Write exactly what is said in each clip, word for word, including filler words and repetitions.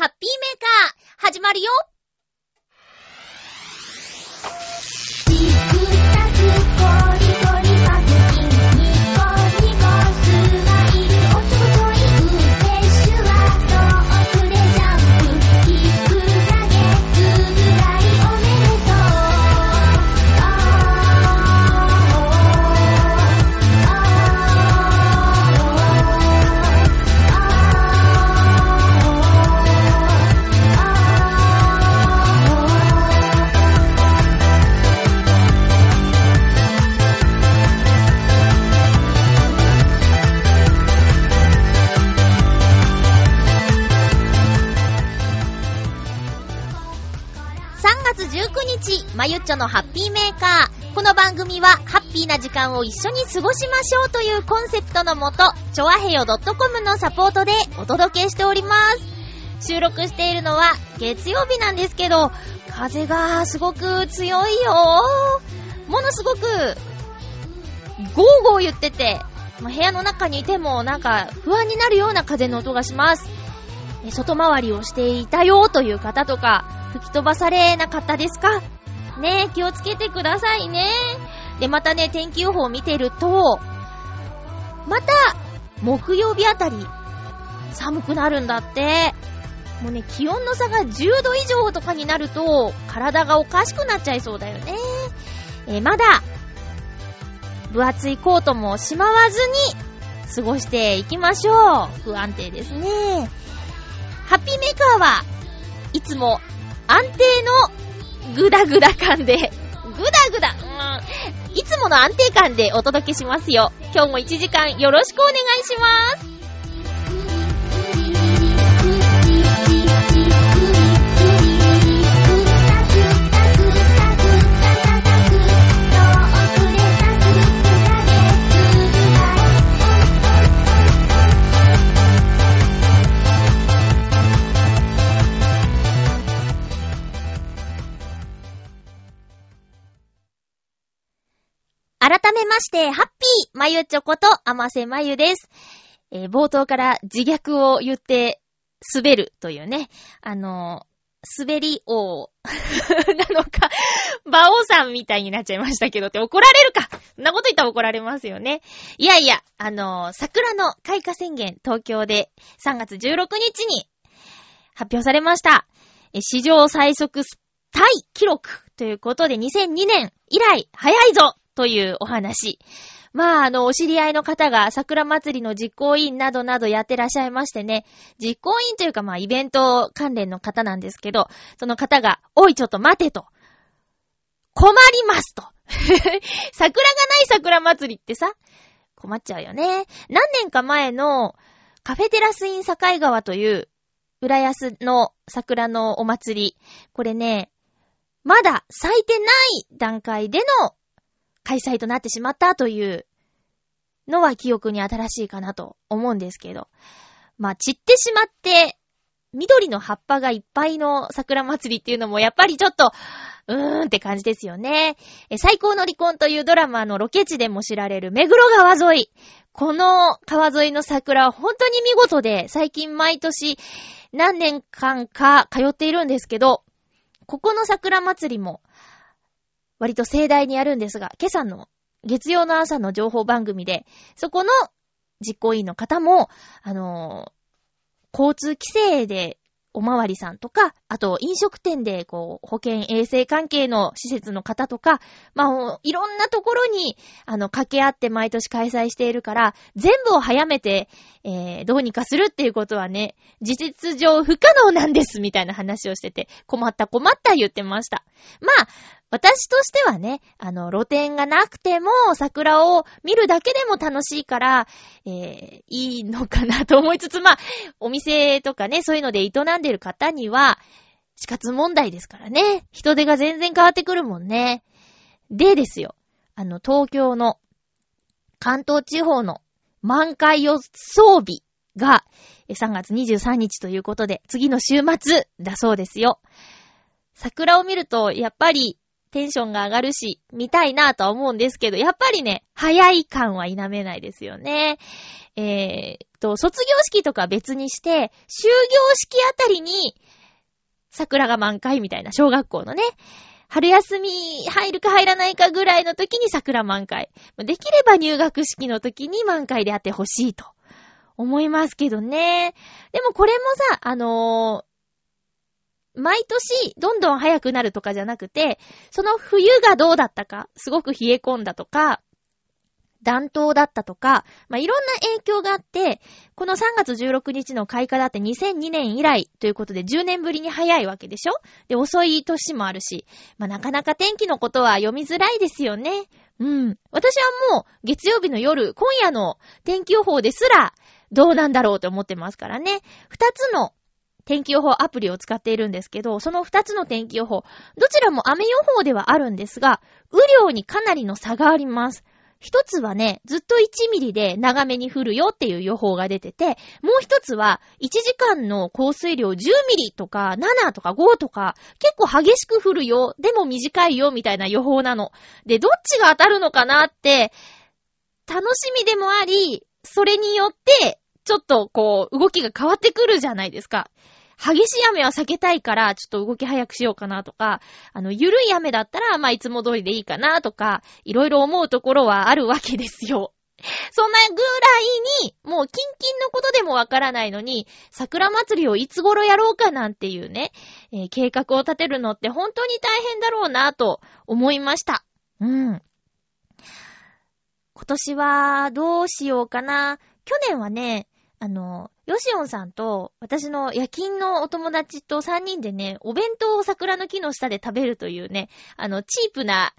ハッピーメーカー始まるよ。じゅうくにち、まゆっちょのハッピーメーカー。この番組はハッピーな時間を一緒に過ごしましょうというコンセプトのもと、ちょわへよ .com のサポートでお届けしております。収録しているのは月曜日なんですけど、風がすごく強いよ。ものすごくゴーゴー言ってて、部屋の中にいてもなんか不安になるような風の音がします。外回りをしていたよという方とか、吹き飛ばされなかったですかねえ、気をつけてくださいね。で、またね、天気予報を見てると、また木曜日あたり寒くなるんだって。もうね、気温の差がじゅうど以上とかになると体がおかしくなっちゃいそうだよね。えまだ分厚いコートもしまわずに過ごしていきましょう。不安定ですね。ハッピーメーカーはいつも安定のグダグダ感で、グダグダ、うん、いつもの安定感でお届けしますよ。今日もいちじかんよろしくお願いします。改めまして、ハッピーまゆちょこと甘瀬まゆです、えー。冒頭から自虐を言って滑るというね、あのー、滑り王なのか、馬王さんみたいになっちゃいましたけどって怒られるか。そんなこと言ったら怒られますよね。いやいや、あのー、桜の開花宣言、東京でさんがつじゅうろくにちに発表されました。えー、史上最速タイ記録ということで、にせんにねん以来早いぞというお話。まあ、あの、お知り合いの方が桜祭りの実行委員などなどやってらっしゃいましてね、実行委員というか、まあ、イベント関連の方なんですけど、その方が、おい、ちょっと待てと。困りますと。桜がない桜祭りってさ、困っちゃうよね。何年か前のカフェテラスイン境川という、浦安の桜のお祭り。これね、まだ咲いてない段階での開催となってしまったというのは記憶に新しいかなと思うんですけど、まあ散ってしまって緑の葉っぱがいっぱいの桜祭りっていうのもやっぱりちょっとうーんって感じですよね。え、最高の離婚というドラマのロケ地でも知られる目黒川沿い、この川沿いの桜は本当に見事で、最近毎年何年間か通っているんですけど、ここの桜祭りも割と盛大にやるんですが、今朝の月曜の朝の情報番組で、そこの実行委員の方も、あのー、交通規制でおまわりさんとか、あと飲食店でこう保健衛生関係の施設の方とか、まあいろんなところにあの掛け合って毎年開催しているから、全部を早めて、えー、どうにかするっていうことはね、事実上不可能なんですみたいな話をしてて、困った困った言ってました。まあ。私としてはね、あの、露店がなくても桜を見るだけでも楽しいから、えー、いいのかなと思いつつ、まあ、お店とかね、そういうので営んでる方には、死活問題ですからね。人手が全然変わってくるもんね。でですよ、あの、東京の関東地方の満開予想日がさんがつにじゅうさんにちということで、次の週末だそうですよ。桜を見ると、やっぱり、テンションが上がるし、見たいなぁとは思うんですけど、やっぱりね、早い感は否めないですよね。えー、と、卒業式とか別にして、終業式あたりに、桜が満開みたいな、小学校のね、春休み入るか入らないかぐらいの時に桜満開。できれば入学式の時に満開であってほしいと思いますけどね。でもこれもさ、あのー、毎年どんどん早くなるとかじゃなくて、その冬がどうだったか、すごく冷え込んだとか、暖冬だったとか、まあ、いろんな影響があって、このさんがつじゅうろくにちの開花だってにせんにねん以来ということでじゅうねんぶりに早いわけでしょ？で、遅い年もあるし、まあ、なかなか天気のことは読みづらいですよね。うん。私はもう月曜日の夜、今夜の天気予報ですらどうなんだろうと思ってますからね。二つの天気予報アプリを使っているんですけど、そのふたつの天気予報、どちらも雨予報ではあるんですが、雨量にかなりの差があります。一つはね、ずっといちミリで長めに降るよっていう予報が出てて、もう一つはいちじかんの降水量じゅうミリとかななとかごとか、結構激しく降るよ、でも短いよみたいな予報なの。で、どっちが当たるのかなって、楽しみでもあり、それによって、ちょっとこう、動きが変わってくるじゃないですか。激しい雨は避けたいから、ちょっと動き早くしようかなとか、あの、緩い雨だったら、まあ、いつも通りでいいかなとか、いろいろ思うところはあるわけですよ。そんなぐらいに、もうキンキンのことでもわからないのに、桜祭りをいつ頃やろうかなんていうね、えー、計画を立てるのって本当に大変だろうなと思いました。うん。今年はどうしようかな。去年はね、あの、ヨシオンさんと私の夜勤のお友達とさんにんでね、お弁当を桜の木の下で食べるというね、あの、チープな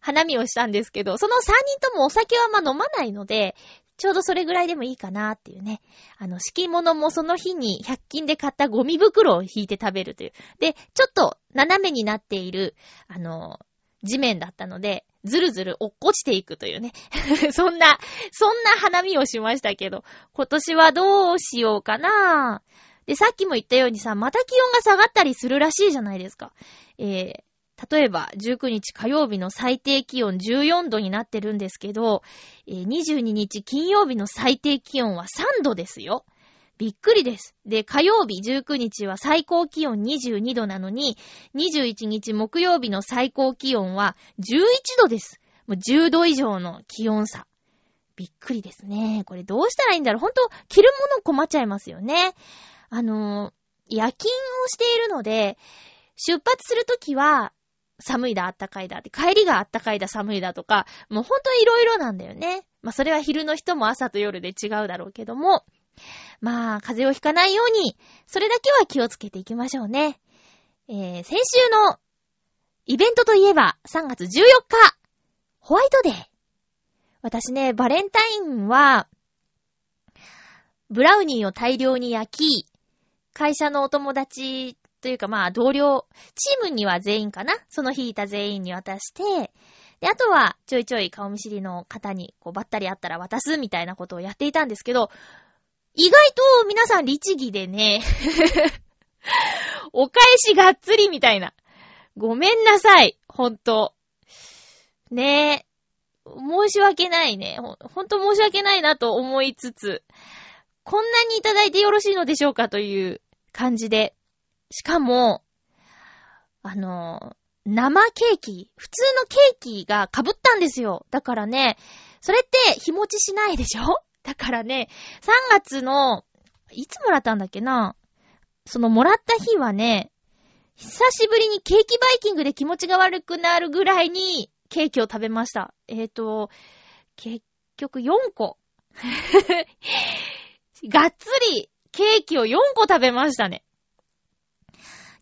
花見をしたんですけど、そのさんにんともお酒はま飲まないので、ちょうどそれぐらいでもいいかなっていうね。あの、敷物もその日にひゃく均で買ったゴミ袋を引いて食べるという。で、ちょっと斜めになっている、あの、地面だったので、ずるずる落っこちていくというね。そんな、そんな花見をしましたけど、今年はどうしようかな。で、さっきも言ったようにさ、また気温が下がったりするらしいじゃないですか。えー、例えば、じゅうくにち火曜日の最低気温じゅうよんどになってるんですけど、えー、にじゅうににち金曜日の最低気温はさんどですよ。びっくりです。で、火曜日じゅうくにちは最高気温にじゅうにどなのに、にじゅういちにち木曜日の最高気温はじゅういちどです。もうじゅうど以上の気温差。びっくりですね。これどうしたらいいんだろう。ほんと、着るもの困っちゃいますよね。あのー、夜勤をしているので、出発するときは、寒いだ、あったかいだ、帰りがあったかいだ、寒いだとか、もうほんといろいろなんだよね。まあ、それは昼の人も朝と夜で違うだろうけども、まあ、風邪をひかないように、それだけは気をつけていきましょうね。えー、先週のイベントといえば、さんがつじゅうよっか、ホワイトデー。私ね、バレンタインは、ブラウニーを大量に焼き、会社のお友達というかまあ同僚、チームには全員かな、その日いた全員に渡して、で、あとはちょいちょい顔見知りの方にこうばったり会ったら渡すみたいなことをやっていたんですけど、意外と皆さん律儀でね、お返しがっつりみたいな。ごめんなさい、ほんと。ねえ、申し訳ないね。ほ、ほんと申し訳ないなと思いつつ、こんなにいただいてよろしいのでしょうかという感じで。しかも、あの、生ケーキ、普通のケーキが被ったんですよ。だからね、それって日持ちしないでしょ？だからね、さんがつの、いつもらったんだっけな？そのもらった日はね、久しぶりにケーキバイキングで気持ちが悪くなるぐらいにケーキを食べました。えーと、結局よんこ。がっつりケーキをよんこ食べましたね。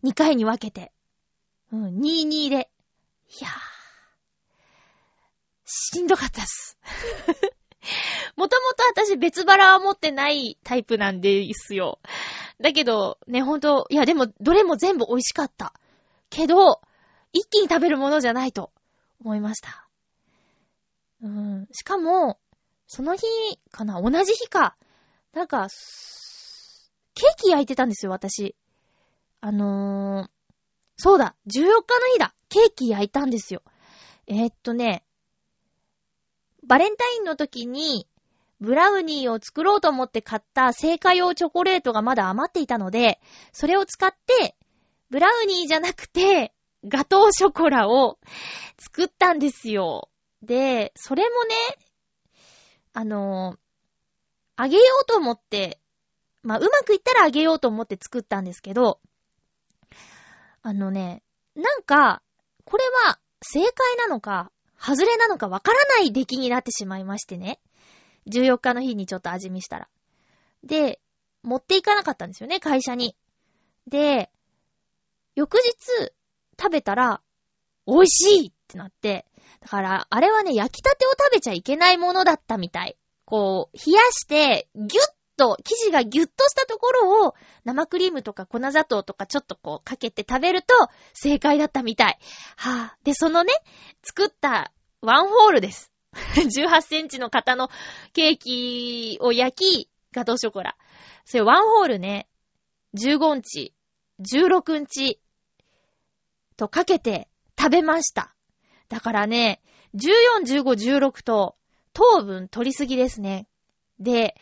にかいに分けて。うん、にたいにで。いやー、しんどかったっす。もともと私別腹は持ってないタイプなんですよ。だけどね、ほんと、いやでもどれも全部美味しかった。けど、一気に食べるものじゃないと思いました。うん、しかも、その日かな、同じ日か。なんか、ケーキ焼いてたんですよ、私。あのー、そうだ、じゅうよっかの日だ。ケーキ焼いたんですよ。えー、っとね、バレンタインの時にブラウニーを作ろうと思って買った製菓用チョコレートがまだ余っていたので、それを使ってブラウニーじゃなくてガトーショコラを作ったんですよ。で、それもね、あのー、あげようと思って、まあ、うまくいったらあげようと思って作ったんですけど、あのね、なんか、これは正解なのか、外れなのかわからない出来になってしまいましてね。じゅうよっかの日にちょっと味見したら。で、持っていかなかったんですよね、会社に。で、翌日食べたら、美味しいってなって、だから、あれはね、焼きたてを食べちゃいけないものだったみたい。こう、冷やして、ギュッと、生地がギュッとしたところを、生クリームとか粉砂糖とかちょっとこう、かけて食べると、正解だったみたい。はぁ、あ。で、そのね、作ったワンホールです。じゅうはちセンチの型のケーキを焼き、ガトーショコラ。それワンホールね、じゅうごインチ、じゅうろくインチとかけて食べました。だからね、じゅうよん、じゅうご、じゅうろくと糖分取りすぎですね。で、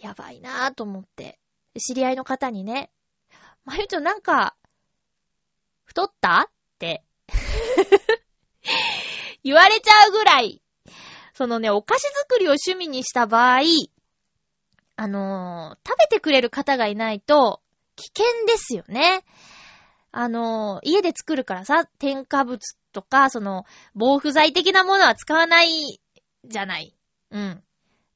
やばいなぁと思って、知り合いの方にね、まゆちょなんか、太ったって言われちゃうぐらい、そのね、お菓子作りを趣味にした場合、あのー、食べてくれる方がいないと危険ですよね。あのー、家で作るからさ、添加物とか、その、防腐剤的なものは使わないじゃない。うん。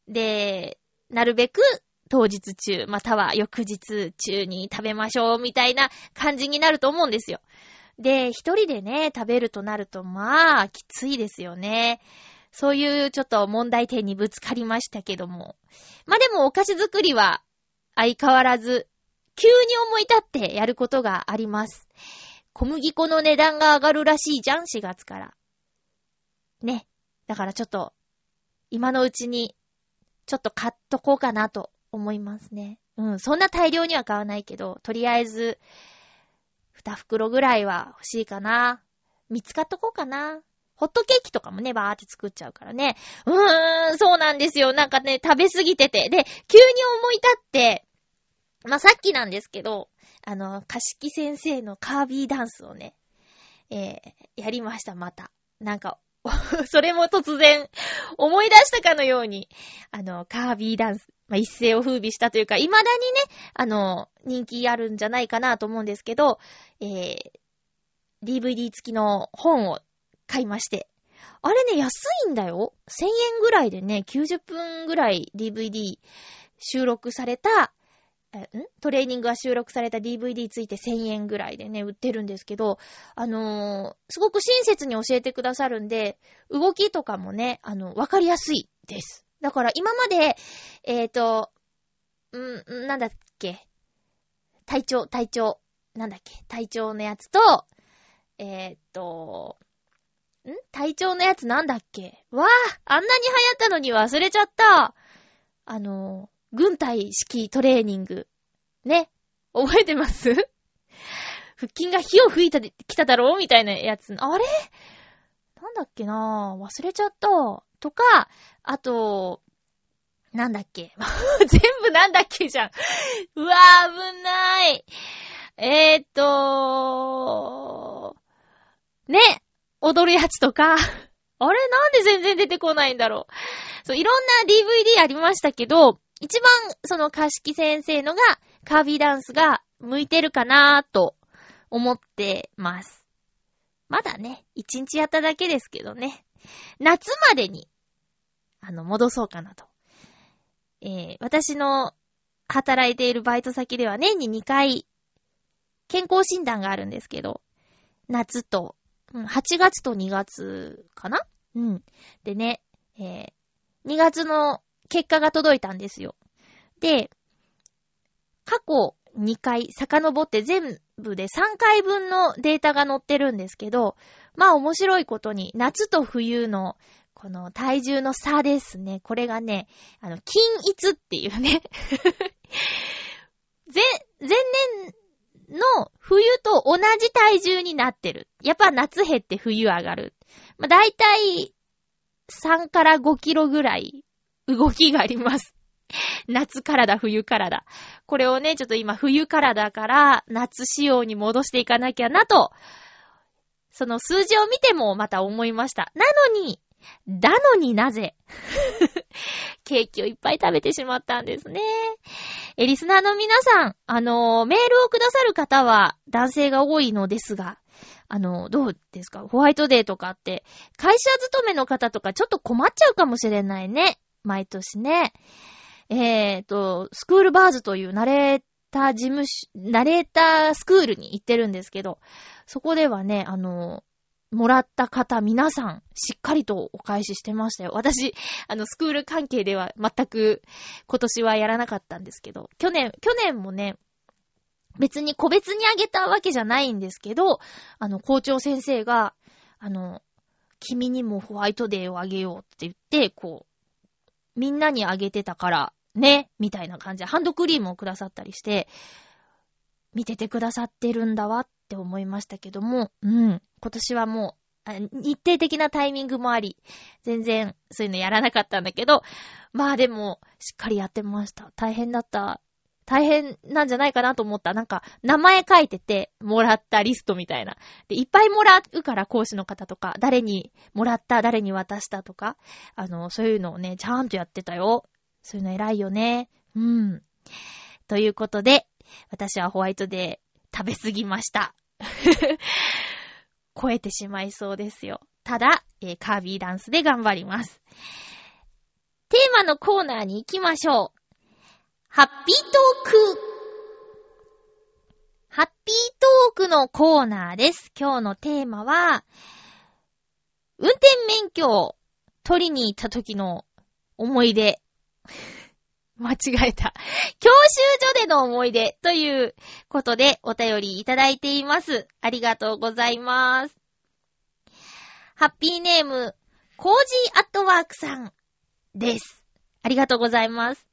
で、なるべく当日中、または翌日中に食べましょうみたいな感じになると思うんですよ。で、一人でね、食べるとなると、まあ、きついですよね。そういうちょっと問題点にぶつかりましたけども。まあ、でもお菓子作りは相変わらず急に思い立ってやることがあります。小麦粉の値段が上がるらしいじゃん、しがつから。ね。だからちょっと今のうちにちょっと買っとこうかなと思いますね。うん、そんな大量には買わないけど、とりあえずにふくろぐらいは欲しいかな。みっつ買っとこうかな。ホットケーキとかもね、バーって作っちゃうからね。うーん、そうなんですよ。なんかね、食べ過ぎてて。で、急に思い立って、まあ、さっきなんですけど、あの、かしき先生のカービーダンスをね、えー、やりました、また。なんか、それも突然、思い出したかのように、あの、カービーダンス、まあ、一世を風靡したというか、未だにね、あの、人気あるんじゃないかなと思うんですけど、えー、ディーブイディー 付きの本を、買いまして。あれね、安いんだよ。せんえんぐらいでね、きゅうじゅっぷんぐらい ディーブイディー 収録された、ん?トレーニングが収録された ディーブイディー ついてせんえんぐらいでね、売ってるんですけど、あのー、すごく親切に教えてくださるんで、動きとかもね、あの、わかりやすいです。だから今まで、えーと、ん、なんだっけ、体調、体調、なんだっけ、体調のやつと、えーと、ん?体調のやつなんだっけ?わぁ!あんなに流行ったのに忘れちゃった!あのー、軍隊式トレーニング。ね。覚えてます?腹筋が火を吹いてきただろうみたいなやつ。あれ?なんだっけなぁ。忘れちゃった。とか、あと、なんだっけ。全部なんだっけじゃん。うわぁ、危ない。えーっとー、ね。踊るやつとか、あれなんで全然出てこないんだろう。そういろんな ディーブイディー ありましたけど、一番そのかしき先生のがカービィダンスが向いてるかなぁと思ってます。まだね、一日やっただけですけどね。夏までにあの戻そうかなと。えー、私の働いているバイト先では年ににかい健康診断があるんですけど、夏とはちがつとにがつかな?うん。でね、えー、にがつの結果が届いたんですよ。で、過去にかい遡って全部でさんかいぶんのデータが載ってるんですけど、まあ面白いことに夏と冬のこの体重の差ですね。これがね、あの、均一っていうね。前、前年の冬とと同じ体重になってる。やっぱ夏減って冬上がる。まあ、だいたいさんからごキロぐらい動きがあります。夏体、冬体。これをね、ちょっと今冬体から夏仕様に戻していかなきゃなと、その数字を見てもまた思いました。なのに、だのになぜケーキをいっぱい食べてしまったんですね。え、リスナーの皆さん、あの、メールをくださる方は男性が多いのですが、あの、どうですか？ホワイトデーとかって、会社勤めの方とかちょっと困っちゃうかもしれないね。毎年ね。えーと、スクールバーズというナレーター事務所、ナレータースクールに行ってるんですけど、そこではね、あの、もらった方皆さんしっかりとお返ししてましたよ。私、あのスクール関係では全く今年はやらなかったんですけど、去年、去年もね、別に個別にあげたわけじゃないんですけど、あの校長先生が、あの、君にもホワイトデーをあげようって言って、こう、みんなにあげてたからね、みたいな感じでハンドクリームをくださったりして、見ててくださってるんだわって思いましたけども、うん。今年はもう、日程的なタイミングもあり、全然そういうのやらなかったんだけど、まあでも、しっかりやってました。大変だった。大変なんじゃないかなと思った。なんか、名前書いてて、もらったリストみたいな。で、いっぱいもらうから、講師の方とか、誰にもらった、誰に渡したとか、あの、そういうのをね、ちゃんとやってたよ。そういうの偉いよね。うん。ということで、私はホワイトデー食べ過ぎました。超えてしまいそうですよ。ただ、えー、カービィダンスで頑張ります。テーマのコーナーに行きましょう。ハッピートーク。ハッピートークのコーナーです。今日のテーマは、運転免許を取りに行った時の思い出。間違えた。教習所での思い出ということでお便りいただいています。ありがとうございます。ハッピーネーム、コージーアットワークさんです。ありがとうございます。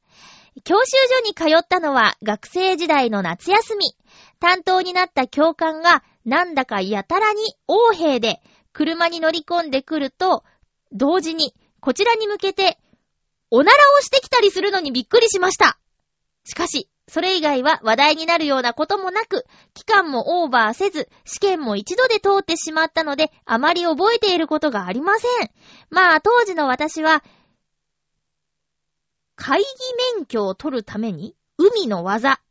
教習所に通ったのは学生時代の夏休み。担当になった教官がなんだかやたらに横柄で車に乗り込んでくると同時にこちらに向けておならをしてきたりするのにびっくりしました。しかし、それ以外は話題になるようなこともなく、期間もオーバーせず、試験も一度で通ってしまったので、あまり覚えていることがありません。まあ、当時の私は、会議免許を取るために、海の技、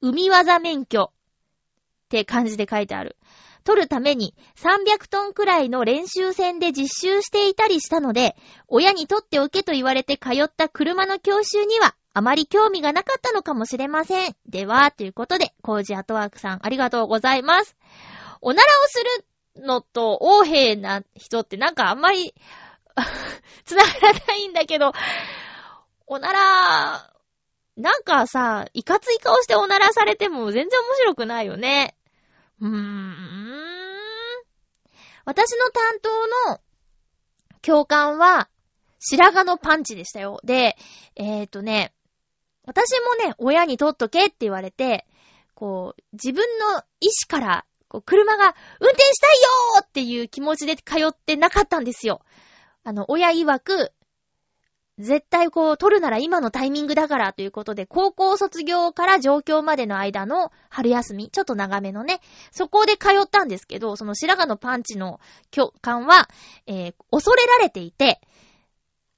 海技免許って漢字で書いてある。取るためにさんびゃくトンくらいの練習船で実習していたりしたので、親に取っておけと言われて通った車の教習にはあまり興味がなかったのかもしれません。では、ということで、コージアトワークさんありがとうございます。おならをするのと横柄な人ってなんかあんまりつながらないんだけど、おなら、なんかさ、いかつい顔しておならされても全然面白くないよね。うーん、私の担当の教官は白髪のパンチでしたよ。で、えーとね、私もね、親に取っとけって言われて、こう、自分の意志から、こう、車が運転したいよーっていう気持ちで通ってなかったんですよ。あの、親曰く、絶対こう、取るなら今のタイミングだからということで、高校卒業から上京までの間の春休み、ちょっと長めのね、そこで通ったんですけど、その白髪のパンチの教官は、えー、恐れられていて、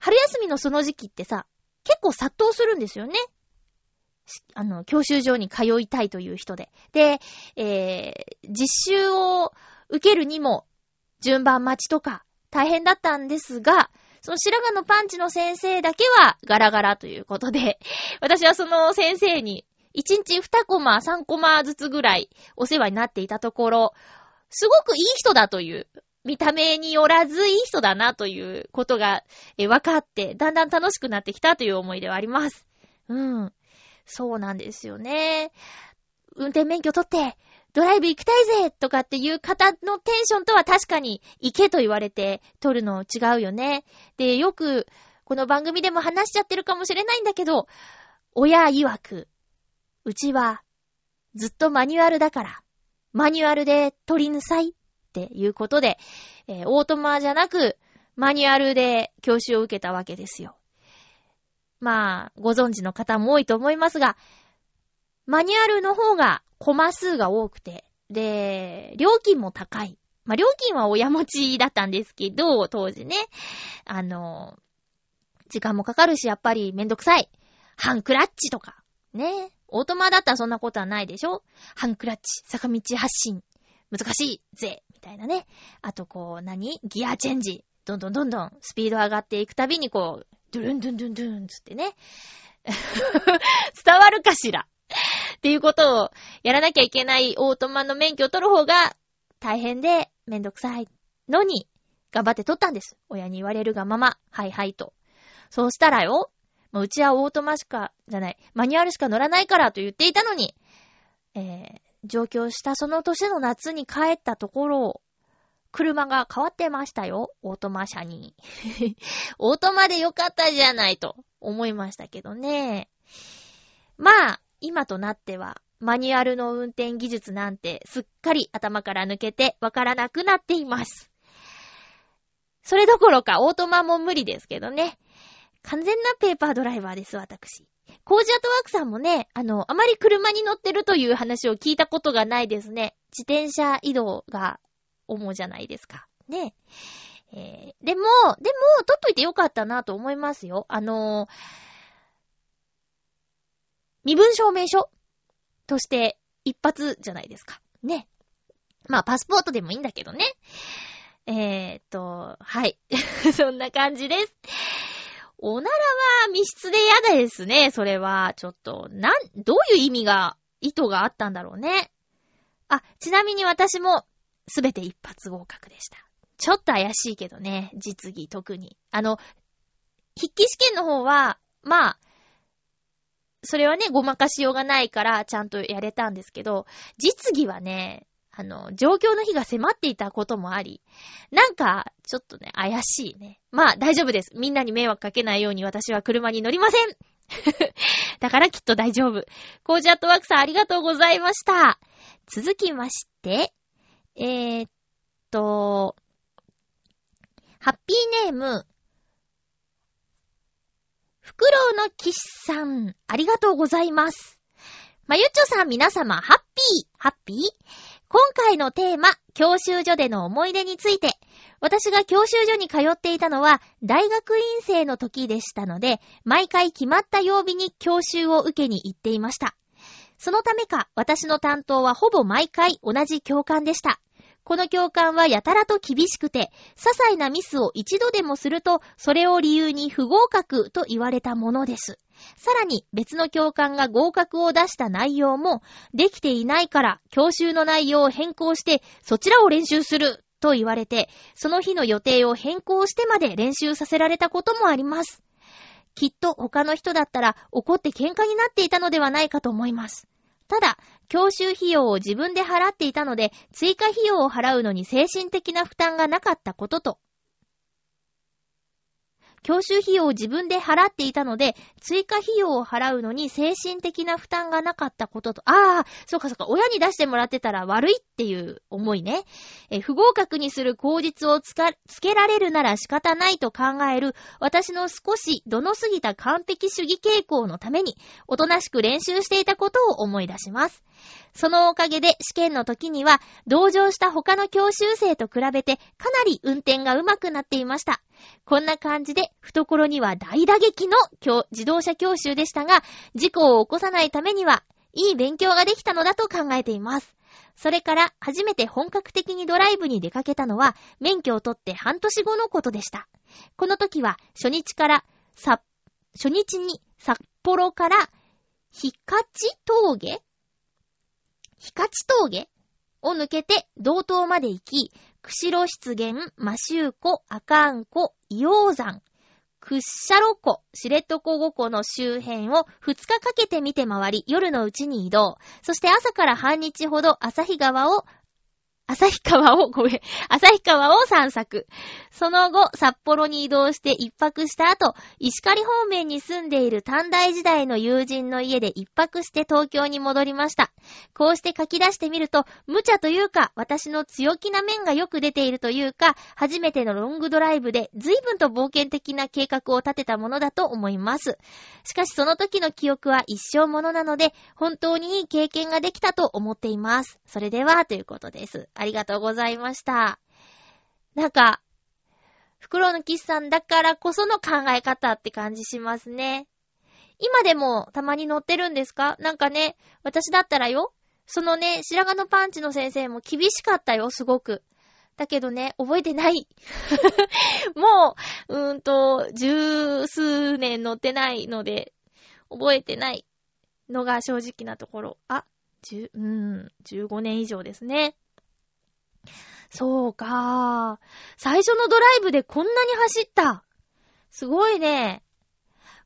春休みのその時期ってさ、結構殺到するんですよね。あの、教習所に通いたいという人で。で、えー、実習を受けるにも、順番待ちとか、大変だったんですが、その白髪のパンチの先生だけはガラガラということで、私はその先生にいちにちにコマさんコマずつぐらいお世話になっていたところ、すごくいい人だという、見た目によらずいい人だなということがえ分かって、だんだん楽しくなってきたという思い出はあります。うん。そうなんですよね。運転免許取って、ドライブ行きたいぜとかっていう方のテンションとは確かに行けと言われて取るの違うよね。で、よくこの番組でも話しちゃってるかもしれないんだけど、親曰く、うちはずっとマニュアルだからマニュアルで取りなさいっていうことで、えー、オートマじゃなくマニュアルで教習を受けたわけですよ。まあご存知の方も多いと思いますが、マニュアルの方がコマ数が多くて、で料金も高い。まあ料金は親持ちだったんですけど、当時ね、あの時間もかかるし、やっぱりめんどくさい。ハンクラッチとかね、オートマだったらそんなことはないでしょ。ハンクラッチ、坂道発進、難しいぜみたいなね。あとこう何ギアチェンジ、どんどんどんどんスピード上がっていくたびにこうドゥルンドゥンドゥンドゥンつってね伝わるかしらっていうことをやらなきゃいけないオートマの免許を取る方が大変でめんどくさいのに頑張って取ったんです。親に言われるがまま、はいはいと。そうしたらよ、もううちはオートマしかじゃない、マニュアルしか乗らないからと言っていたのに、えー、上京したその年の夏に帰ったところ、車が変わってましたよ、オートマ車にオートマでよかったじゃないと思いましたけどね。まあ今となってはマニュアルの運転技術なんてすっかり頭から抜けてわからなくなっています。それどころかオートマも無理ですけどね。完全なペーパードライバーです私。コージアートワークさんもね、あのあまり車に乗ってるという話を聞いたことがないですね。自転車移動が思うじゃないですかね、えー、でもでも取っといてよかったなと思いますよ。あのー、身分証明書として一発じゃないですかね。まあパスポートでもいいんだけどね。えー、っとはいそんな感じです。おならは密室で嫌ですね。それはちょっとなんどういう意味が意図があったんだろうね。あ、ちなみに私もすべて一発合格でした。ちょっと怪しいけどね、実技特に。あの、筆記試験の方は、まあ、それはね、ごまかしようがないから、ちゃんとやれたんですけど、実技はね、あの、上京の日が迫っていたこともあり、なんか、ちょっとね、怪しいね。まあ、大丈夫です。みんなに迷惑かけないように私は車に乗りませんだからきっと大丈夫。コージアットワークさんありがとうございました。続きまして、えー、っと、ハッピーネーム、フクロウの騎士さん、ありがとうございます。まゆっちょさん、皆様、ハッピー、ハッピー。今回のテーマ、教習所での思い出について、私が教習所に通っていたのは大学院生の時でしたので、毎回決まった曜日に教習を受けに行っていました。そのためか、私の担当はほぼ毎回同じ教官でした。この教官はやたらと厳しくて、些細なミスを一度でもすると、それを理由に不合格と言われたものです。さらに別の教官が合格を出した内容も、できていないから教習の内容を変更して、そちらを練習すると言われて、その日の予定を変更してまで練習させられたこともあります。きっと他の人だったら怒って喧嘩になっていたのではないかと思います。ただ、教習費用を自分で払っていたので、追加費用を払うのに精神的な負担がなかったことと、教習費用を自分で払っていたので、追加費用を払うのに精神的な負担がなかったことと、ああ、そうかそうか、親に出してもらってたら悪いっていう思いね。え、不合格にする口実をつか、つけられるなら仕方ないと考える、私の少しどのすぎた完璧主義傾向のために、おとなしく練習していたことを思い出します。そのおかげで試験の時には同乗した他の教習生と比べてかなり運転が上手くなっていました。こんな感じで懐には大打撃の自動車教習でしたが、事故を起こさないためにはいい勉強ができたのだと考えています。それから初めて本格的にドライブに出かけたのは免許を取って半年後のことでした。この時は初日からさ初日に札幌から日勝峠日勝峠を抜けて道東まで行き、釧路湿原、摩周湖、阿寒湖、硫黄山、屈斜路湖、知床五湖の周辺をふつかかけて見て回り、夜のうちに移動。そして朝から半日ほど旭川を旭川を、ごめん、旭川を散策。その後、札幌に移動して一泊した後、石狩方面に住んでいる短大時代の友人の家で一泊して東京に戻りました。こうして書き出してみると、無茶というか、私の強気な面がよく出ているというか、初めてのロングドライブで、随分と冒険的な計画を立てたものだと思います。しかしその時の記憶は一生ものなので、本当にいい経験ができたと思っています。それでは、ということです。ありがとうございました。なんか、フクロウのキスさんだからこその考え方って感じしますね。今でもたまに乗ってるんですか？なんかね、私だったらよ、そのね、白髪のパンチの先生も厳しかったよ、すごく。だけどね、覚えてない。もう、うーんと、十数年乗ってないので、覚えてないのが正直なところ。あ、十、うん、じゅうごねん以上ですね。そうかー。最初のドライブでこんなに走った。すごいね。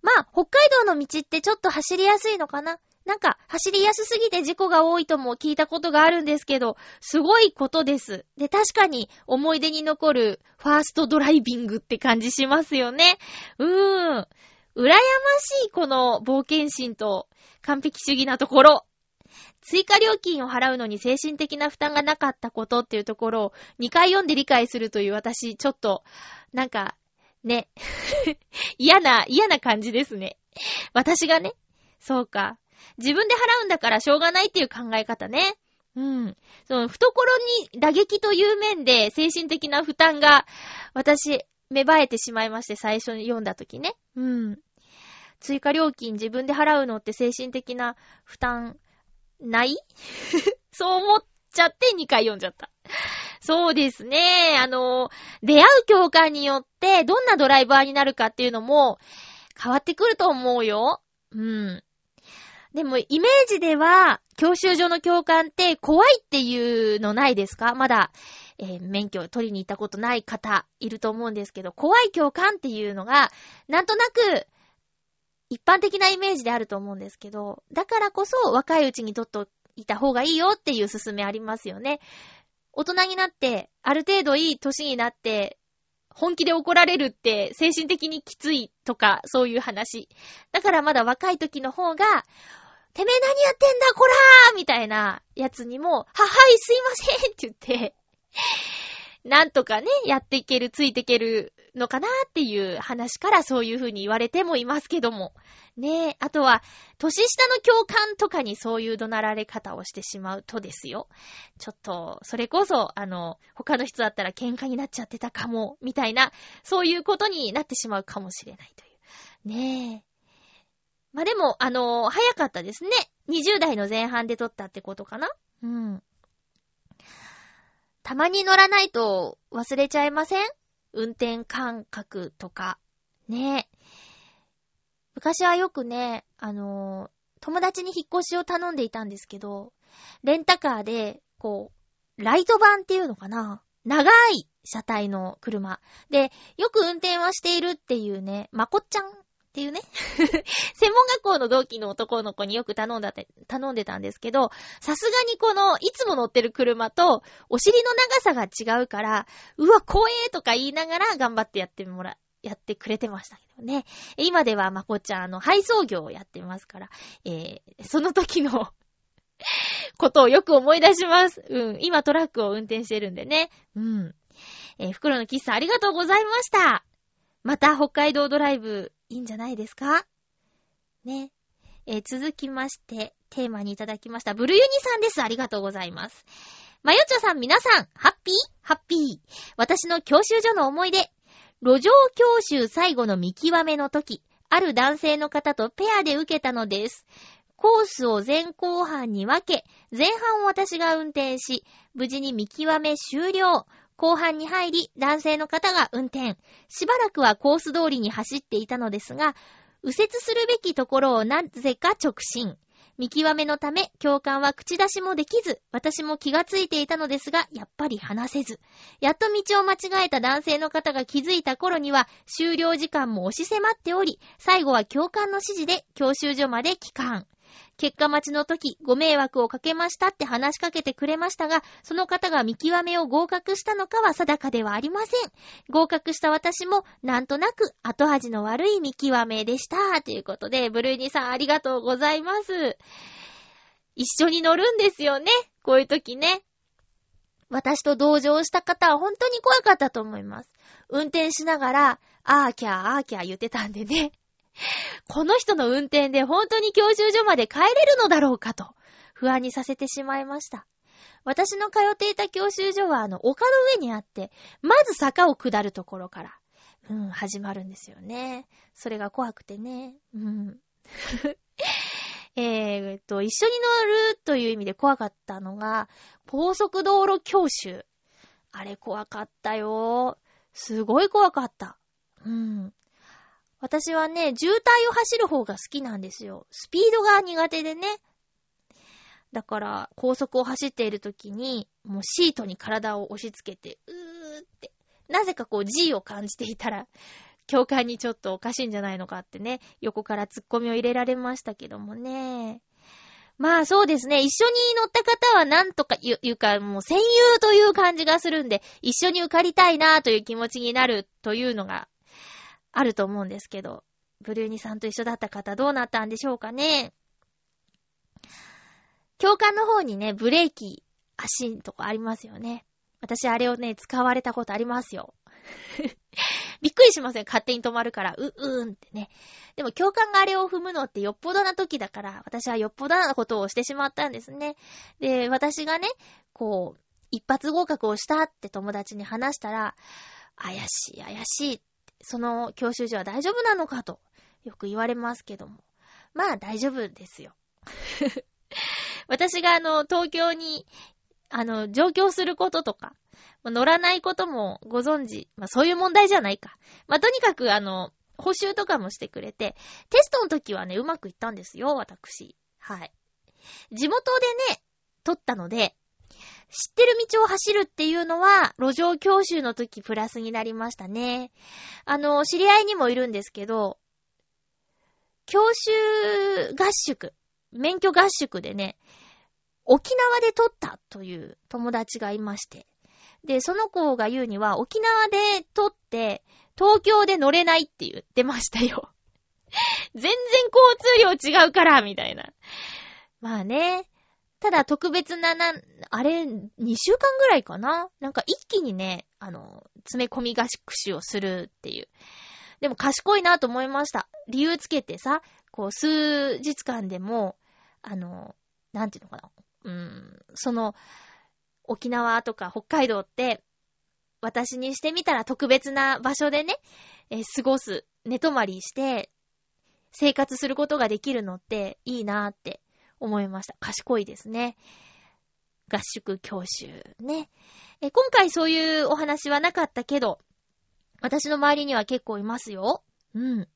まあ、北海道の道ってちょっと走りやすいのかな。なんか、走りやすすぎて事故が多いとも聞いたことがあるんですけど、すごいことです。で、確かに思い出に残るファーストドライビングって感じしますよね。うーん。羨ましいこの冒険心と完璧主義なところ。追加料金を払うのに精神的な負担がなかったことっていうところをにかい読んで理解するという私、ちょっと、なんか、ね。嫌な、嫌な感じですね。私がね。そうか。自分で払うんだからしょうがないっていう考え方ね。うん。その、懐に打撃という面で精神的な負担が私、芽生えてしまいまして、最初に読んだときね。うん。追加料金自分で払うのって精神的な負担、ないそう思っちゃってにかい読んじゃった。そうですね。あの、出会う教官によってどんなドライバーになるかっていうのも変わってくると思うよ。うん。でもイメージでは教習所の教官って怖いっていうのないですか？まだ、えー、免許を取りに行ったことない方いると思うんですけど、怖い教官っていうのがなんとなく一般的なイメージであると思うんですけど、だからこそ若いうちに取っていた方がいいよっていう勧めありますよね。大人になって、ある程度いい年になって、本気で怒られるって精神的にきついとか、そういう話。だからまだ若い時の方が、てめえ何やってんだこらーみたいなやつにも、は、はい、すいませんって言って、なんとかね、やっていける、ついていけるのかなっていう話からそういう風に言われてもいますけども。ねえ、あとは、年下の教官とかにそういう怒鳴られ方をしてしまうとですよ。ちょっと、それこそ、あの、他の人だったら喧嘩になっちゃってたかも、みたいな、そういうことになってしまうかもしれないという。ねえ。まあ、でも、あの、早かったですね。にじゅう代の前半で撮ったってことかな？うん。たまに乗らないと忘れちゃいません？運転感覚とか。ねえ。昔はよくね、あのー、友達に引っ越しを頼んでいたんですけど、レンタカーで、こう、ライトバンっていうのかな？長い車体の車。で、よく運転はしているっていうね、まこっちゃんっていうね。専門学校の同期の男の子によく頼んだって、頼んでたんですけど、さすがにこの、いつも乗ってる車と、お尻の長さが違うから、うわ、怖えとか言いながら頑張ってやってもら、やってくれてましたけどね。今ではまこちゃん、あの、配送業をやってますから、えー、その時の、ことをよく思い出します。うん、今トラックを運転してるんでね。うん。えー、袋のキスさんありがとうございました。また北海道ドライブ、いいんじゃないですかね。えー、続きましてテーマにいただきましたブルユニさんです。ありがとうございます。まよちょさん、皆さんハッピーハッピー。私の教習所の思い出、路上教習最後の見極めの時、ある男性の方とペアで受けたのです。コースを前後半に分け、前半を私が運転し、無事に見極め終了。後半に入り、男性の方が運転。しばらくはコース通りに走っていたのですが、右折するべきところをなぜか直進。見極めのため、教官は口出しもできず、私も気がついていたのですが、やっぱり話せず。やっと道を間違えた男性の方が気づいた頃には、終了時間も押し迫っており、最後は教官の指示で教習所まで帰還。結果待ちの時ご迷惑をかけましたって話しかけてくれましたが、その方が見極めを合格したのかは定かではありません。合格した私もなんとなく後味の悪い見極めでしたということで、ブルーニさんありがとうございます。一緒に乗るんですよね、こういう時ね。私と同乗した方は本当に怖かったと思います。運転しながらあーきゃーあーきゃー言ってたんでねこの人の運転で本当に教習所まで帰れるのだろうかと不安にさせてしまいました。私の通っていた教習所はあの丘の上にあって、まず坂を下るところから、うん、始まるんですよね。それが怖くてね、うんえーっと、一緒に乗るという意味で怖かったのが、高速道路教習。あれ怖かったよ。すごい怖かった。うん。私はね、渋滞を走る方が好きなんですよ。スピードが苦手でね。だから、高速を走っている時に、もうシートに体を押し付けて、うーって。なぜかこう G を感じていたら、教官にちょっとおかしいんじゃないのかってね、横からツッコミを入れられましたけどもね。まあそうですね、一緒に乗った方はなんとかいう、いうかもう戦友という感じがするんで、一緒に受かりたいなという気持ちになるというのがあると思うんですけど、ブルーニさんと一緒だった方どうなったんでしょうかね。教官の方にね、ブレーキ足のとこありますよね。私あれをね、使われたことありますよびっくりしません？勝手に止まるから、う、うーんってね。でも教官があれを踏むのってよっぽどな時だから、私はよっぽどなことをしてしまったんですね。で、私がね、こう、一発合格をしたって友達に話したら、怪しい怪しいって、その教習所は大丈夫なのかと、よく言われますけども。まあ大丈夫ですよ。私があの、東京に、あの、上京することとか、乗らないこともご存知、まあそういう問題じゃないか。まあとにかくあの、補習とかもしてくれて、テストの時はね、うまくいったんですよ、私。はい。地元でね、取ったので、知ってる道を走るっていうのは、路上教習の時プラスになりましたね。あの、知り合いにもいるんですけど、教習合宿、免許合宿でね、沖縄で取ったという友達がいまして、で、その子が言うには、沖縄で撮って、東京で乗れないって言ってましたよ。全然交通量違うから、みたいな。まあね。ただ特別な、な、あれ、にしゅうかんぐらいかな？なんか一気にね、あの、詰め込み合宿をするっていう。でも賢いなと思いました。理由つけてさ、こう、数日間でも、あの、なんていうのかな。うーん、その、沖縄とか北海道って私にしてみたら特別な場所でね、えー、過ごす、寝泊まりして生活することができるのっていいなーって思いました。賢いですね。合宿教習ね、えー、今回そういうお話はなかったけど、私の周りには結構いますよ。うん。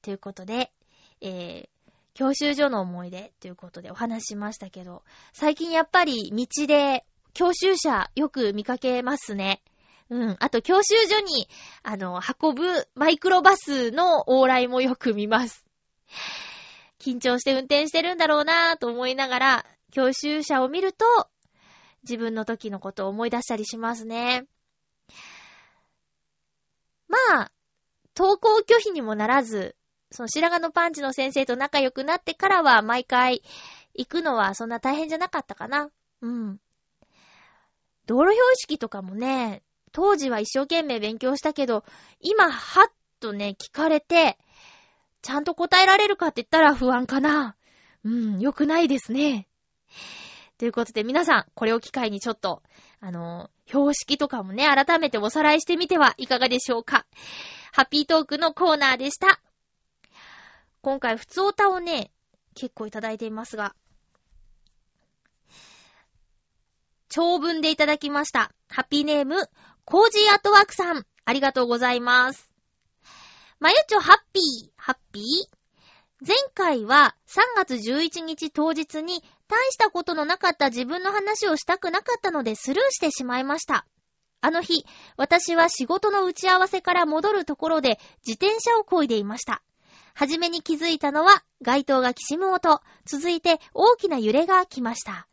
ということで、えー教習所の思い出ということでお話しましたけど、最近やっぱり道で教習車よく見かけますね。うん。あと教習所に、あの、運ぶマイクロバスの往来もよく見ます。緊張して運転してるんだろうなぁと思いながら、教習車を見ると、自分の時のことを思い出したりしますね。まあ、登校拒否にもならず、その白髪のパンチの先生と仲良くなってからは毎回行くのはそんな大変じゃなかったかな。うん。道路標識とかもね、当時は一生懸命勉強したけど、今はっとね、聞かれて、ちゃんと答えられるかって言ったら不安かな。うん、良くないですね。ということで皆さん、これを機会にちょっと、あの、標識とかもね、改めておさらいしてみてはいかがでしょうか。ハッピートークのコーナーでした。今回、普通歌をね、結構いただいていますが、長文でいただきました。ハッピーネーム、コージーアートワークさん、ありがとうございます。まゆちょハッピー、ハッピー。前回はさんがつじゅういちにち当日に大したことのなかった自分の話をしたくなかったのでスルーしてしまいました。あの日、私は仕事の打ち合わせから戻るところで自転車を漕いでいました。はじめに気づいたのは街灯がきしむ音、続いて大きな揺れが来ました。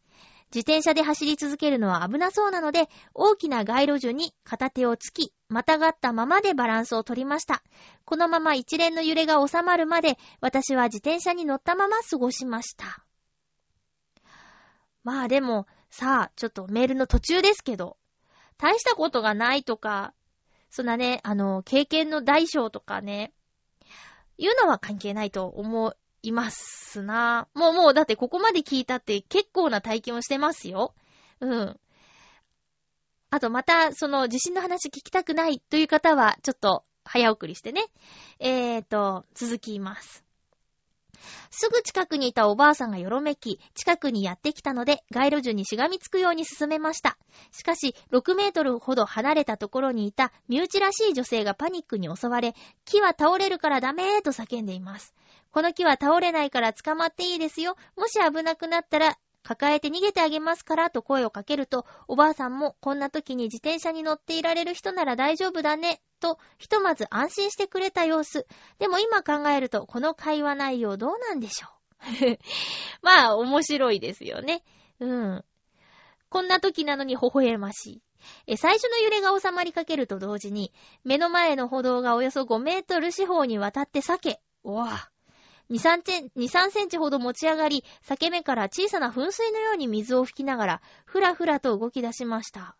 自転車で走り続けるのは危なそうなので、大きな街路樹に片手をつき、またがったままでバランスを取りました。このまま一連の揺れが収まるまで、私は自転車に乗ったまま過ごしました。まあでも、さあ、ちょっとメールの途中ですけど、大したことがないとか、そんなね、あの、経験の大小とかね、いうのは関係ないと思う。いますな。もうもうだってここまで聞いたって結構な体験をしてますよ。うん。あとまたその地震の話聞きたくないという方はちょっと早送りしてね。えーと、続きます。すぐ近くにいたおばあさんがよろめき、近くにやってきたので街路樹にしがみつくように進めました。しかしろくメートルほど離れたところにいた身内らしい女性がパニックに襲われ、木は倒れるからダメーと叫んでいます。この木は倒れないから捕まっていいですよ。もし危なくなったら抱えて逃げてあげますからと声をかけると、おばあさんもこんな時に自転車に乗っていられる人なら大丈夫だねとひとまず安心してくれた様子。でも今考えるとこの会話内容どうなんでしょう。まあ面白いですよね。うん。こんな時なのに微笑ましい。え最初の揺れが収まりかけると同時に目の前の歩道がおよそごメートル四方にわたって裂け、うわ。に、さんセンチほど持ち上がり、裂け目から小さな噴水のように水を吹きながら、ふらふらと動き出しました。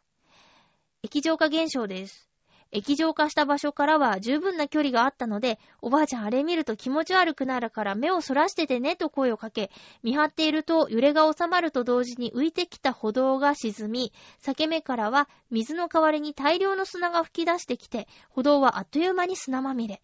液状化現象です。液状化した場所からは十分な距離があったので、おばあちゃんあれ見ると気持ち悪くなるから目をそらしててねと声をかけ、見張っていると揺れが収まると同時に浮いてきた歩道が沈み、裂け目からは水の代わりに大量の砂が吹き出してきて、歩道はあっという間に砂まみれ。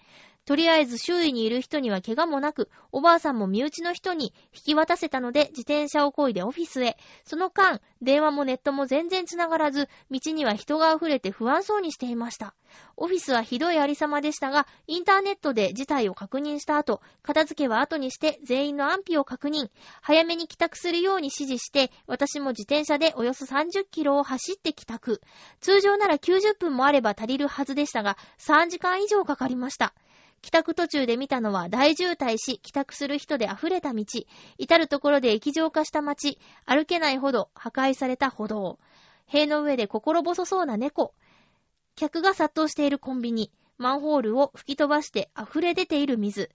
とりあえず周囲にいる人には怪我もなく、おばあさんも身内の人に引き渡せたので自転車を漕いでオフィスへ。その間、電話もネットも全然つながらず、道には人が溢れて不安そうにしていました。オフィスはひどいありさまでしたが、インターネットで事態を確認した後、片付けは後にして全員の安否を確認。早めに帰宅するように指示して、私も自転車でおよそさんじゅっキロを走って帰宅。通常ならきゅうじゅっぷんもあれば足りるはずでしたが、さんじかん以上かかりました。帰宅途中で見たのは大渋滞し、帰宅する人で溢れた道、至るところで液状化した街、歩けないほど破壊された歩道、塀の上で心細そうな猫、客が殺到しているコンビニ、マンホールを吹き飛ばして溢れ出ている水、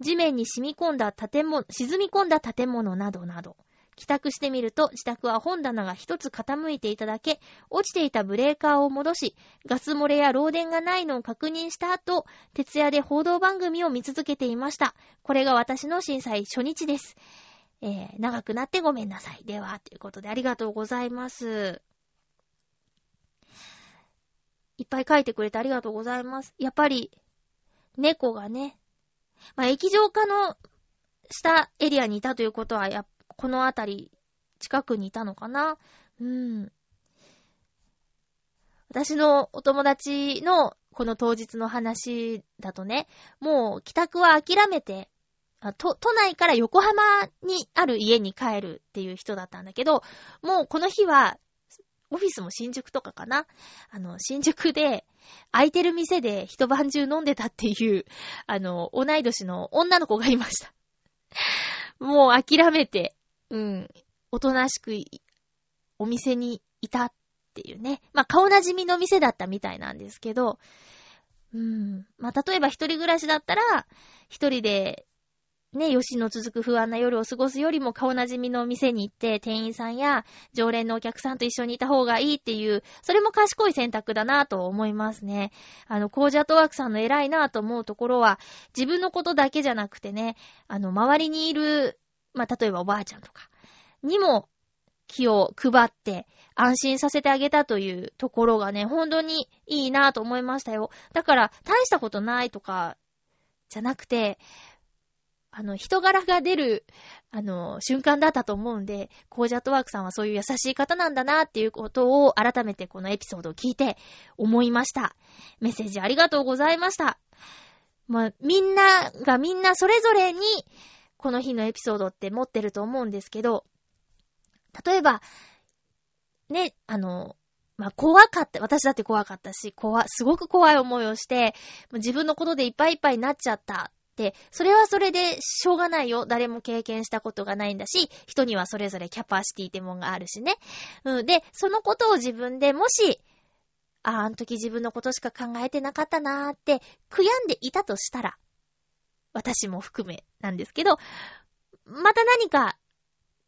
地面に染み込んだ建物、沈み込んだ建物などなど。帰宅してみると自宅は本棚が一つ傾いていただけ、落ちていたブレーカーを戻し、ガス漏れや漏電がないのを確認した後、徹夜で報道番組を見続けていました。これが私の震災初日です。えー、長くなってごめんなさい。では、ということでありがとうございます。いっぱい書いてくれてありがとうございます。やっぱり、猫がね、まあ、液状化のしたエリアにいたということは、やっぱりこのあたり近くにいたのかな。うん。私のお友達のこの当日の話だとね、もう帰宅は諦めて、あ、都、都内から横浜にある家に帰るっていう人だったんだけど、もうこの日はオフィスも新宿とかかな。あの、新宿で空いてる店で一晩中飲んでたっていう、あの、同い年の女の子がいました。もう諦めて、うん。おとなしくお店にいたっていうね。まあ、顔なじみの店だったみたいなんですけど、うん。まあ、例えば一人暮らしだったら、一人で、ね、余震の続く不安な夜を過ごすよりも顔なじみの店に行って、店員さんや常連のお客さんと一緒にいた方がいいっていう、それも賢い選択だなぁと思いますね。あの、コージアットワークさんの偉いなぁと思うところは、自分のことだけじゃなくてね、あの、周りにいる、まあ、例えばおばあちゃんとかにも気を配って安心させてあげたというところがね、本当にいいなぁと思いましたよ。だから大したことないとかじゃなくて、あの、人柄が出る、あの、瞬間だったと思うんで、コージアットワークさんはそういう優しい方なんだなっていうことを改めてこのエピソードを聞いて思いました。メッセージありがとうございました。まあ、みんながみんなそれぞれにこの日のエピソードって持ってると思うんですけど、例えば、ね、あの、まあ、怖かった、私だって怖かったし、怖、すごく怖い思いをして、自分のことでいっぱいいっぱいになっちゃったっで、それはそれでしょうがないよ。誰も経験したことがないんだし、人にはそれぞれキャパシティってもんがあるしね。うん、で、そのことを自分でもし、ああ、あの時自分のことしか考えてなかったなーって悔やんでいたとしたら、私も含めなんですけど、また何か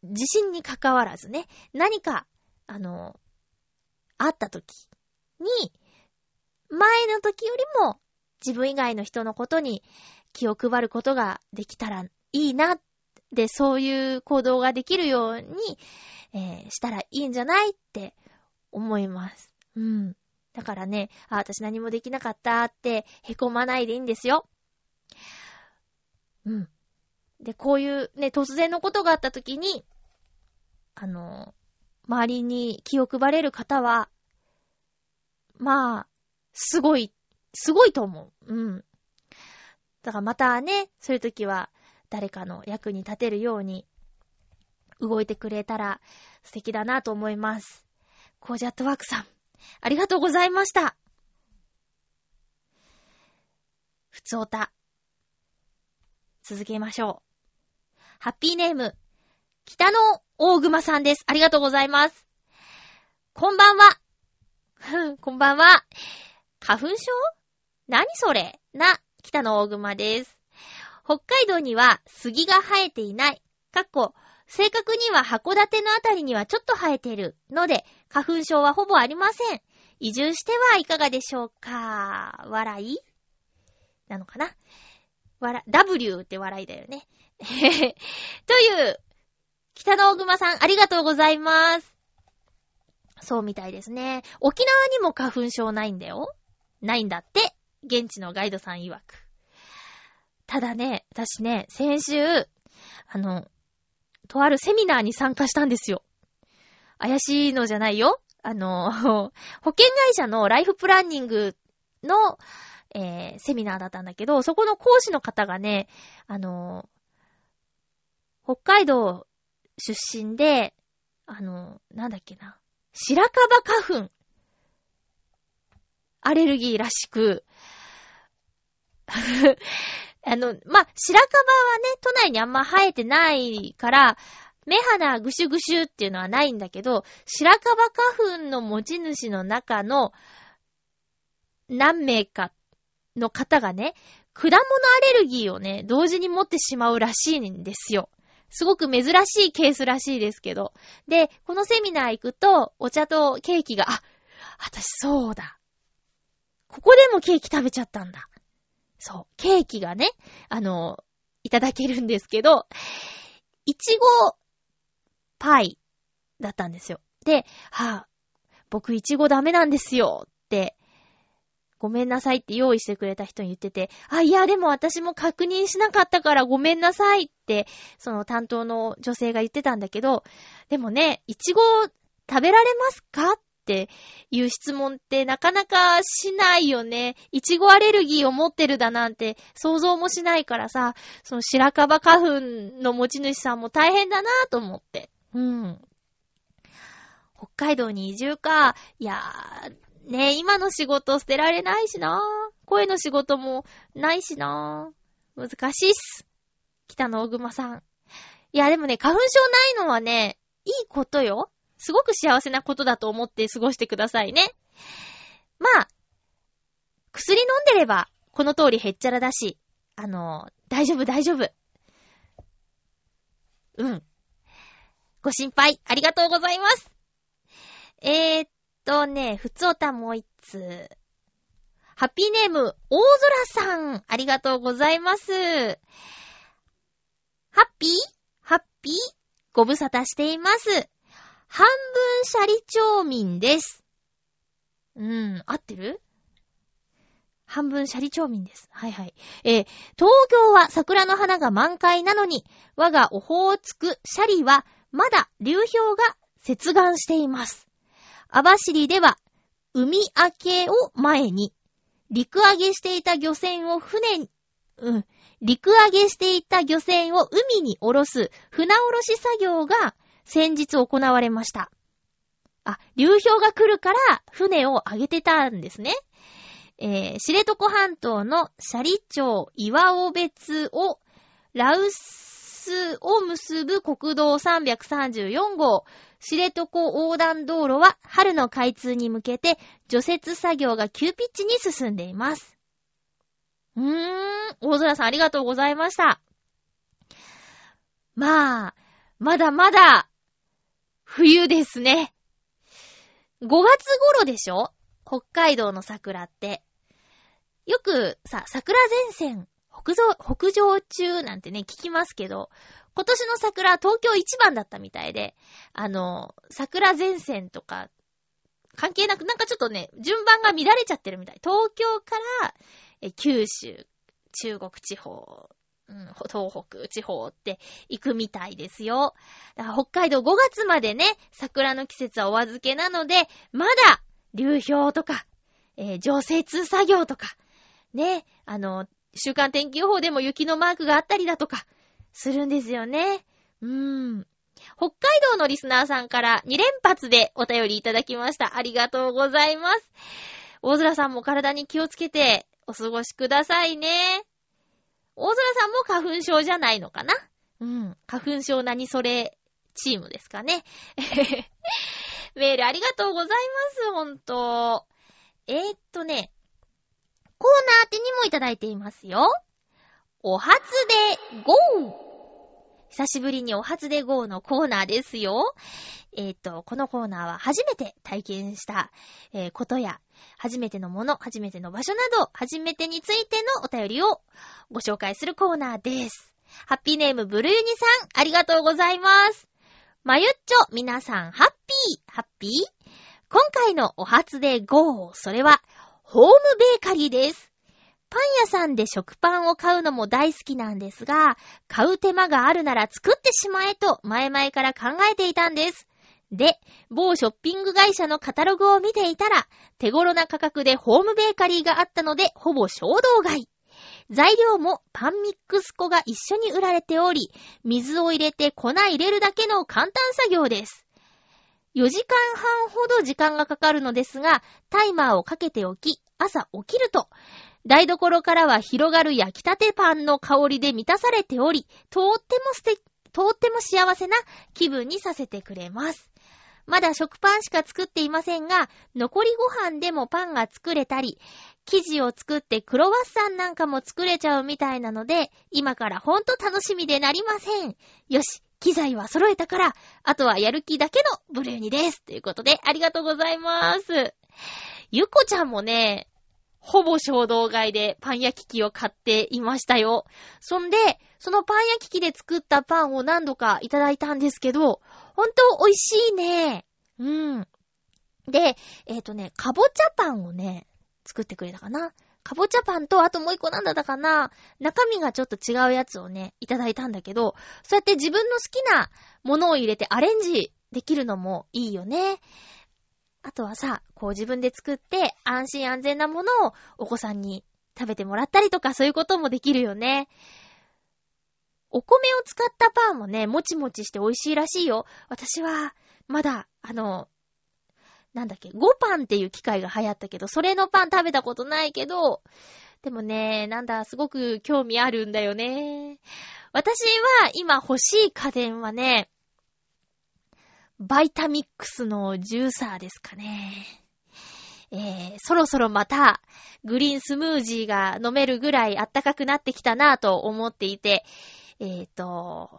自信に関わらずね、何か、あの、あった時に、前の時よりも自分以外の人のことに気を配ることができたらいいなって、そういう行動ができるように、えー、したらいいんじゃないって思います。うん。だからね、あ、私何もできなかったって凹まないでいいんですよ。うん。で、こういうね、突然のことがあった時に、あの、周りに気を配れる方は、まあ、すごい、すごいと思う。うん。だからまたね、そういう時は誰かの役に立てるように動いてくれたら素敵だなと思います。コージャットワークさん、ありがとうございました。ふつおた。続けましょう。ハッピーネーム、北野大熊さんです。ありがとうございます。こんばんは。こんばんは。花粉症？何それ？な、北野大熊です。北海道には杉が生えていない。かっこ、正確には函館のあたりにはちょっと生えているので、花粉症はほぼありません。移住してはいかがでしょうか？笑い？なのかな？わら、W って笑いだよね。という、北の大熊さん、ありがとうございます。そうみたいですね。沖縄にも花粉症ないんだよ。ないんだって。現地のガイドさん曰く。ただね、私ね、先週、あの、とあるセミナーに参加したんですよ。怪しいのじゃないよ。あの、保険会社のライフプランニングの、えー、セミナーだったんだけど、そこの講師の方がね、あのー、北海道出身で、あのー、なんだっけな、白樺花粉アレルギーらしく、あの、まあ、白樺はね、都内にあんま生えてないから、目鼻ぐしゅぐしゅっていうのはないんだけど、白樺花粉の持ち主の中の何名かの方がね、果物アレルギーをね、同時に持ってしまうらしいんですよ。すごく珍しいケースらしいですけど。で、このセミナー行くと、お茶とケーキが、あ、私そうだ。ここでもケーキ食べちゃったんだ。そう、ケーキがね、あの、いただけるんですけど、いちごパイだったんですよ。で、はあ、僕いちごダメなんですよって、ごめんなさいって用意してくれた人に言ってて、あ、いやでも私も確認しなかったからごめんなさいって、その担当の女性が言ってたんだけど、でもね、いちご食べられますかっていう質問ってなかなかしないよね。いちごアレルギーを持ってるだなんて想像もしないからさ、その白樺花粉の持ち主さんも大変だなと思って。うん。北海道に移住か、いやー、ねえ、今の仕事捨てられないしな。声の仕事もないしな。難しいっす。北の大熊さん。いや、でもね、花粉症ないのはね、いいことよ。すごく幸せなことだと思って過ごしてくださいね。まあ、薬飲んでれば、この通りへっちゃらだし、あの、大丈夫大丈夫。うん。ご心配、ありがとうございます。えーっと、とね、ふつおたもう一つ。ハッピーネーム、大空さん。ありがとうございます。ハッピーハッピーご無沙汰しています。半分シャリ町民です。うん、合ってる？半分シャリ町民です。はいはい。えー、東京は桜の花が満開なのに、我がオホーツクシャリはまだ流氷が接岸しています。網走では海明けを前に陸揚げしていた漁船を船に、うん、陸揚げしていた漁船を海に下ろす船下ろし作業が先日行われました。あ、流氷が来るから船を上げてたんですね。えー、知床半島の斜里町岩尾別を羅臼を結ぶ国道さんびゃくさんじゅうよんごう、知床横断道路は春の開通に向けて除雪作業が急ピッチに進んでいます。うーん、大空さんありがとうございました。まあ、まだまだ冬ですね。ごがつ頃でしょ？北海道の桜って。よくさ、桜前線北上、北上中なんてね、聞きますけど、今年の桜は東京一番だったみたいで、あの、桜前線とか、関係なく、なんかちょっとね、順番が乱れちゃってるみたい。東京から、え、九州、中国地方、うん、東北地方って行くみたいですよ。だから北海道ごがつまでね、桜の季節はお預けなので、まだ、流氷とか、えー、除雪作業とか、ね、あの、週間天気予報でも雪のマークがあったりだとか、するんですよね。うーん。北海道のリスナーさんからに連発でお便りいただきました。ありがとうございます。大空さんも体に気をつけてお過ごしくださいね。大空さんも花粉症じゃないのかな？うん。花粉症何それチームですかね。メールありがとうございます。ほんと。えー、っとね、コーナー宛てにもいただいていますよ。お初でゴー！久しぶりにお初でゴーのコーナーですよ。えっと、このコーナーは初めて体験した、えー、ことや、初めてのもの、初めての場所など、初めてについてのお便りをご紹介するコーナーです。ハッピーネームブルユニさん、ありがとうございます。まゆっちょ、皆さんハッピー、ハッピー？今回のお初でゴー、それはホームベーカリーです。パン屋さんで食パンを買うのも大好きなんですが、買う手間があるなら作ってしまえと前々から考えていたんです。で、某ショッピング会社のカタログを見ていたら、手頃な価格でホームベーカリーがあったので、ほぼ衝動買い。材料もパンミックス粉が一緒に売られており、水を入れて粉入れるだけの簡単作業です。よじかんはんほど時間がかかるのですが、タイマーをかけておき、朝起きると、台所からは広がる焼きたてパンの香りで満たされており、とっても素敵、とっても幸せな気分にさせてくれます。まだ食パンしか作っていませんが、残りご飯でもパンが作れたり、生地を作ってクロワッサンなんかも作れちゃうみたいなので、今からほんと楽しみでなりません。よし、機材は揃えたから、あとはやる気だけのブルーニです。ということで、ありがとうございます。ゆこちゃんもね、ほぼ衝動買いでパン焼き器を買っていましたよ。そんで、そのパン焼き器で作ったパンを何度かいただいたんですけど、本当美味しいね。うん。で、えっとね、かぼちゃパンをね、作ってくれたかな。かぼちゃパンと、あともう一個なんだったかな。中身がちょっと違うやつをね、いただいたんだけど、そうやって自分の好きなものを入れてアレンジできるのもいいよね。あとはさ、こう自分で作って安心安全なものをお子さんに食べてもらったりとか、そういうこともできるよね。お米を使ったパンもね、もちもちして美味しいらしいよ。私はまだあのなんだっけ、ごパンっていう機械が流行ったけど、それのパン食べたことないけど、でもね、なんだすごく興味あるんだよね。私は今欲しい家電はね、バイタミックスのジューサーですかね。えー、そろそろまたグリーンスムージーが飲めるぐらい暖かくなってきたなぁと思っていて、えっと、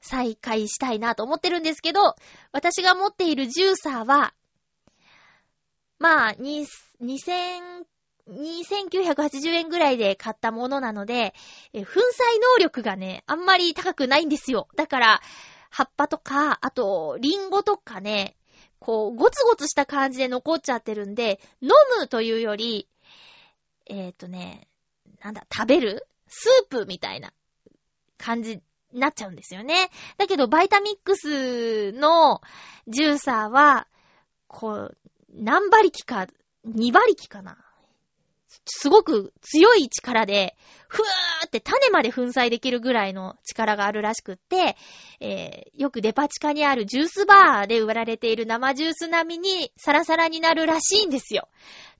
再開したいなと思ってるんですけど、私が持っているジューサーは、まあ、にせんきゅうひゃくはちじゅうえんぐらいで買ったものなので、えー、粉砕能力がね、あんまり高くないんですよ。だから、葉っぱとか、あと、リンゴとかね、こう、ゴツゴツした感じで残っちゃってるんで、飲むというより、えっとね、なんだ、食べる？スープみたいな感じになっちゃうんですよね。だけど、バイタミックスのジューサーは、こう、何馬力か、にばりきかな。すごく強い力で、ふわーって種まで粉砕できるぐらいの力があるらしくって、えー、よくデパ地下にあるジュースバーで売られている生ジュース並みにサラサラになるらしいんですよ。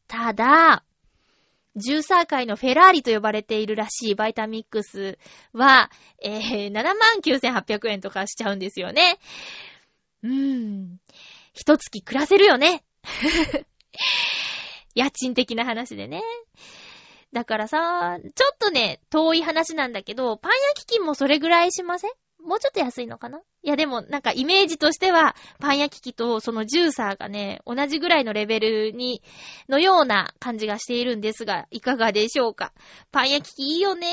ただ、ジューサー界のフェラーリと呼ばれているらしいバイタミックスは、えー、ななまんきゅうせんはっぴゃくえんとかしちゃうんですよね。うーん。一月暮らせるよね。家賃的な話でね。だからさ、ちょっとね、遠い話なんだけど、パン焼き器もそれぐらいしません？もうちょっと安いのかな？いやでもなんかイメージとしては、パン焼き器とそのジューサーがね、同じぐらいのレベルに、のような感じがしているんですが、いかがでしょうか？パン焼き器いいよね。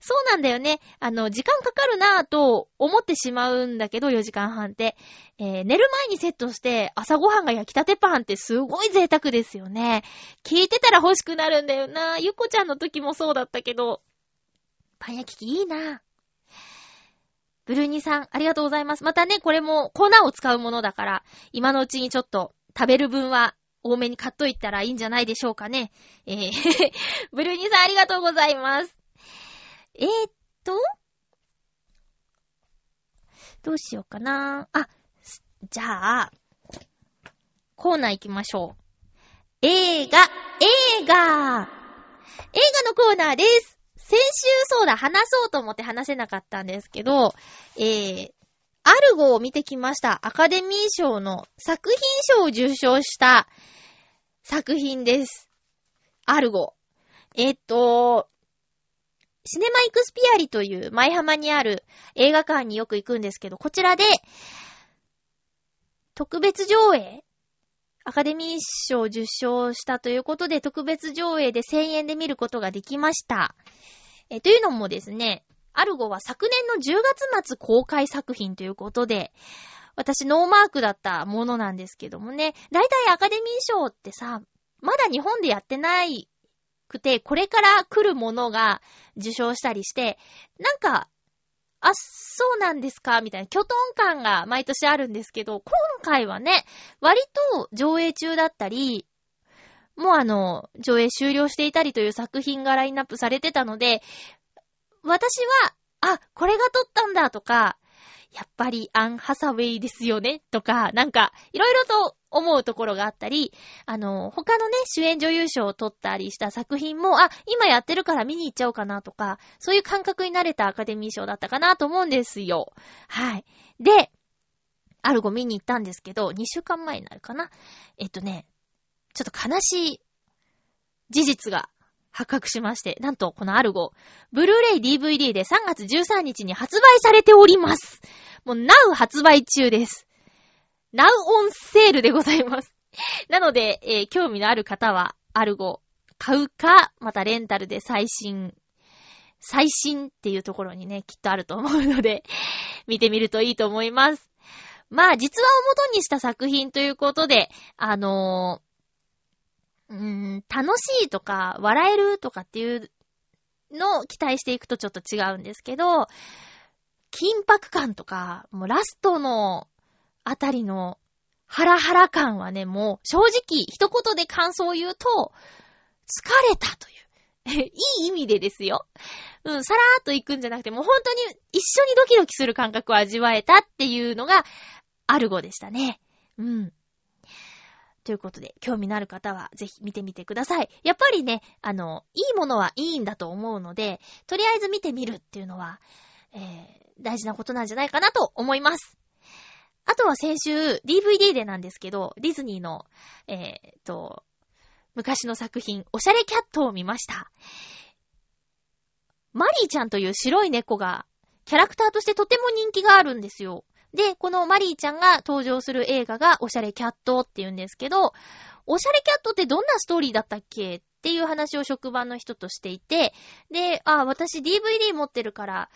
そうなんだよね。あの、時間かかるなぁと思ってしまうんだけど、よじかんはんって、えー、寝る前にセットして朝ごはんが焼きたてパンってすごい贅沢ですよね。聞いてたら欲しくなるんだよなぁ。ゆこちゃんの時もそうだったけど、パン焼き器いいなぁ。ブルーニさん、ありがとうございます。またね、これも粉を使うものだから、今のうちにちょっと食べる分は多めに買っといたらいいんじゃないでしょうかね。えー、ブルーニさん、ありがとうございます。えー、っと、どうしようかな。あ、じゃあ、コーナー行きましょう。映画、映画、映画のコーナーです。先週そうだ、話そうと思って話せなかったんですけど、えー、アルゴを見てきました。アカデミー賞の作品賞を受賞した作品です。アルゴ。えー、っと、シネマイクスピアリという舞浜にある映画館によく行くんですけど、こちらで特別上映、アカデミー賞を受賞したということで、特別上映でせんえんで見ることができました。え、というのもですね、アルゴは昨年のじゅうがつまつ公開作品ということで、私ノーマークだったものなんですけどもね、だいたいアカデミー賞ってさ、まだ日本でやってないくて、これから来るものが受賞したりして、なんか、あ、そうなんですかみたいな、キョトン感が毎年あるんですけど、今回はね、割と上映中だったり、もうあの、上映終了していたりという作品がラインナップされてたので、私は、あ、これが撮ったんだとか、やっぱりアン・ハサウェイですよねとか、なんか、いろいろと思うところがあったり、あの、他のね、主演女優賞を取ったりした作品も、あ、今やってるから見に行っちゃおうかなとか、そういう感覚に慣れたアカデミー賞だったかなと思うんですよ。はい。で、アルゴ見に行ったんですけど、にしゅうかんまえになるかな。えっとね、ちょっと悲しい事実が発覚しまして、なんとこのアルゴ、ブルーレイ ディーブイディー でさんがつじゅうさんにちに発売されております。もう ナウ 発売中です。ナウ on sale でございます。なので、えー、興味のある方はアルゴ買うか、またレンタルで最新、最新っていうところにね、きっとあると思うので、見てみるといいと思います。まあ、実話を元にした作品ということで、あのー、うーん、楽しいとか笑えるとかっていうのを期待していくとちょっと違うんですけど、緊迫感とか、もうラストのあたりのハラハラ感はね、もう正直一言で感想を言うと、疲れたといういい意味でですよ。うん、さらーっと行くんじゃなくて、もう本当に一緒にドキドキする感覚を味わえたっていうのがアルゴでしたね。うん。ということで、興味のある方はぜひ見てみてください。やっぱりね、あの、いいものはいいんだと思うので、とりあえず見てみるっていうのは、えー、大事なことなんじゃないかなと思います。あとは先週 ディーブイディー でなんですけど、ディズニーの、えー、っと、昔の作品、おしゃれキャットを見ました。マリーちゃんという白い猫がキャラクターとしてとても人気があるんですよ。で、このマリーちゃんが登場する映画がおしゃれキャットって言うんですけど、おしゃれキャットってどんなストーリーだったっけっていう話を職場の人としていて、で、あ、私 ディーブイディー 持ってるから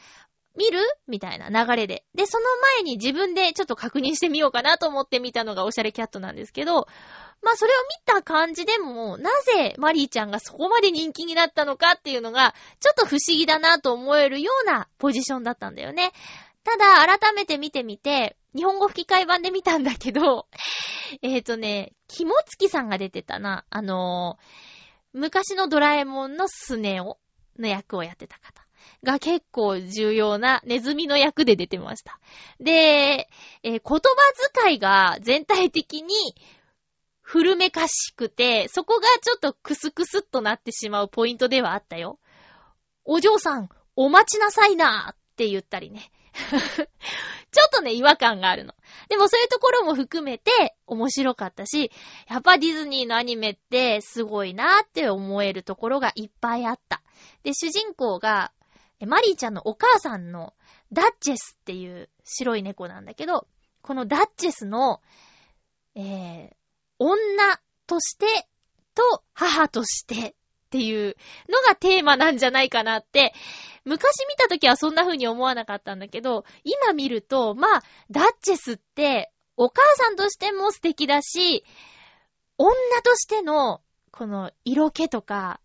見る？みたいな流れで。で、その前に自分でちょっと確認してみようかなと思って見たのがおしゃれキャットなんですけど、まあそれを見た感じでも、なぜマリーちゃんがそこまで人気になったのかっていうのが、ちょっと不思議だなと思えるようなポジションだったんだよね。ただ、改めて見てみて、日本語吹き替え版で見たんだけど、えっとね、キモツキさんが出てたな。あのー、昔のドラえもんのスネ夫の役をやってた方が結構重要なネズミの役で出てました。で、えー、言葉遣いが全体的に古めかしくて、そこがちょっとクスクスっとなってしまうポイントではあったよ。お嬢さん、お待ちなさいなーって言ったりね。ちょっとね、違和感があるの。でもそういうところも含めて面白かったし、やっぱディズニーのアニメってすごいなーって思えるところがいっぱいあった。で、主人公が、マリーちゃんのお母さんのダッチェスっていう白い猫なんだけど、このダッチェスの、えー、女としてと母としてっていうのがテーマなんじゃないかなって、昔見た時はそんな風に思わなかったんだけど、今見ると、まあ、ダッチェスってお母さんとしても素敵だし、女としてのこの色気とか、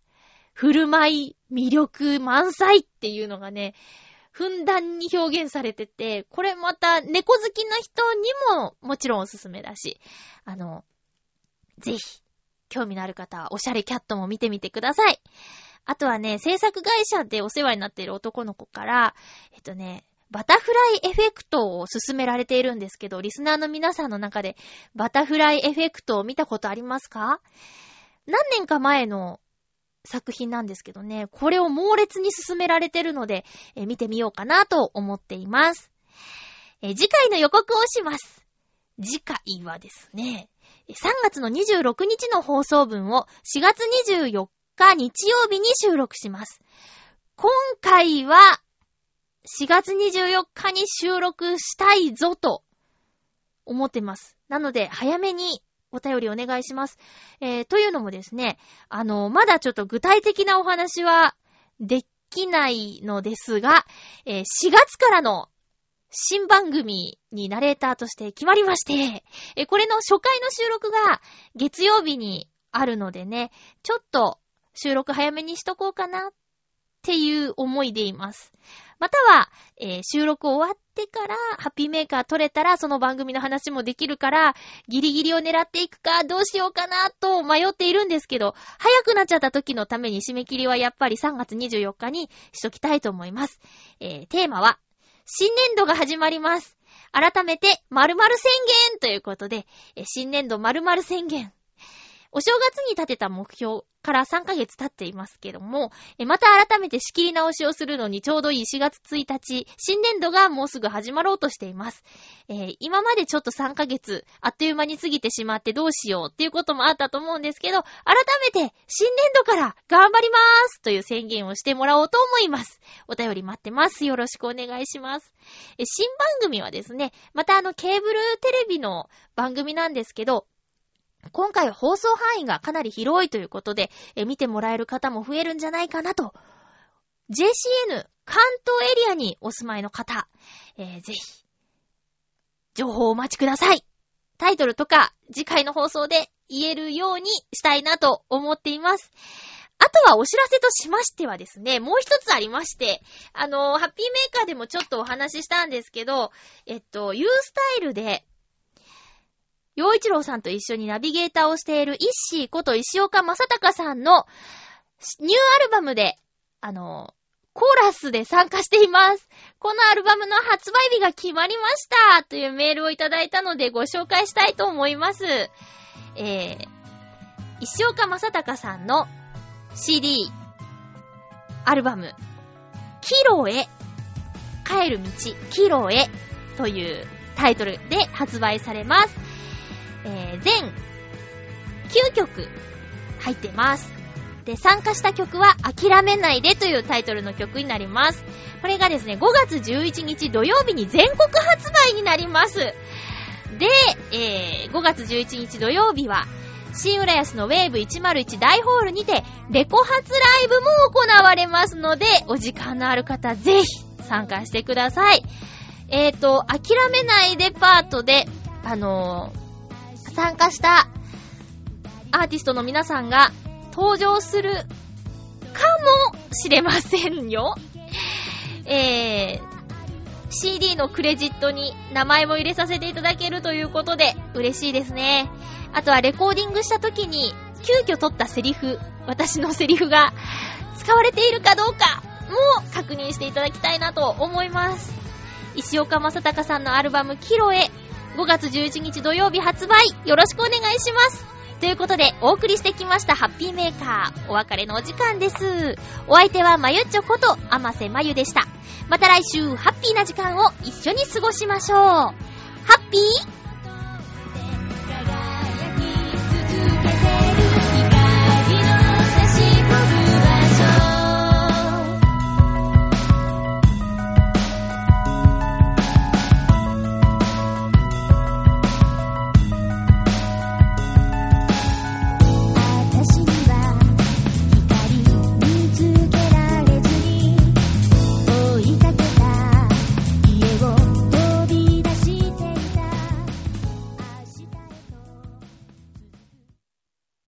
振る舞い、魅力満載っていうのがね、ふんだんに表現されてて、これまた猫好きな人にももちろんおすすめだし、あの、ぜひ、興味のある方はおしゃれキャットも見てみてください。あとはね、制作会社でお世話になっている男の子から、えっとね、バタフライエフェクトを勧められているんですけど、リスナーの皆さんの中でバタフライエフェクトを見たことありますか？何年か前の作品なんですけどね、これを猛烈に勧められてるので、え見てみようかなと思っています。え次回の予告をします。次回はですね、さんがつのにじゅうろくにちの放送分をしがつにじゅうよっか日曜日に収録します。今回はしがつにじゅうよっかに収録したいぞと思ってます。なので早めにお便りお願いします。えー、というのもですね、あの、まだちょっと具体的なお話はできないのですが、えー、しがつからの新番組にナレーターとして決まりまして、えー、これの初回の収録が月曜日にあるのでね、ちょっと収録早めにしとこうかなっていう思いでいます。または、えー、収録終わってからハッピーメーカー撮れたらその番組の話もできるからギリギリを狙っていくかどうしようかなと迷っているんですけど、早くなっちゃった時のために締め切りはやっぱりさんがつにじゅうよっかにしときたいと思います。えー、テーマは新年度が始まります。改めて〇〇宣言ということで、えー、新年度〇〇宣言。お正月に立てた目標からさんかげつ経っていますけども、また改めて仕切り直しをするのにちょうどいいしがつついたち、新年度がもうすぐ始まろうとしています。えー、今までちょっとさんかげつあっという間に過ぎてしまってどうしようっていうこともあったと思うんですけど、改めて新年度から頑張りますという宣言をしてもらおうと思います。お便り待ってます。よろしくお願いします。えー、新番組はですね、またあのケーブルテレビの番組なんですけど、今回放送範囲がかなり広いということで、え見てもらえる方も増えるんじゃないかなと。ジェイシーエヌ 関東エリアにお住まいの方、えー、ぜひ情報をお待ちください。タイトルとか次回の放送で言えるようにしたいなと思っています。あとはお知らせとしましてはですね、もう一つありまして、あのー、ハッピーメーカーでもちょっとお話ししたんですけど、えっと、ユースタイルで陽一郎さんと一緒にナビゲーターをしているイッシーこと石岡正隆さんのニューアルバムで、あの、コーラスで参加しています。このアルバムの発売日が決まりましたというメールをいただいたのでご紹介したいと思います。えー、石岡正隆さんの シーディー アルバム、帰路へ、帰る道、帰路へというタイトルで発売されます。えー、全きゅうきょく入ってます。で、参加した曲は諦めないでというタイトルの曲になります。これがですね、ごがつじゅういちにち土曜日に全国発売になります。で、えー、ごがつじゅういちにち土曜日は新浦安の ウェーブいちまるいち 大ホールにてレコ発ライブも行われますので、お時間のある方ぜひ参加してください。えーと、諦めないでパートで、あのー参加したアーティストの皆さんが登場するかもしれませんよ。えー、シーディー のクレジットに名前も入れさせていただけるということで嬉しいですね。あとはレコーディングした時に急遽取ったセリフ、私のセリフが使われているかどうかも確認していただきたいなと思います。石岡正隆さんのアルバムキロへ、ごがつじゅういちにち土曜日発売、よろしくお願いします。ということでお送りしてきましたハッピーメーカー、お別れのお時間です。お相手はまゆっちょこと天瀬まゆでした。また来週ハッピーな時間を一緒に過ごしましょう。ハッピー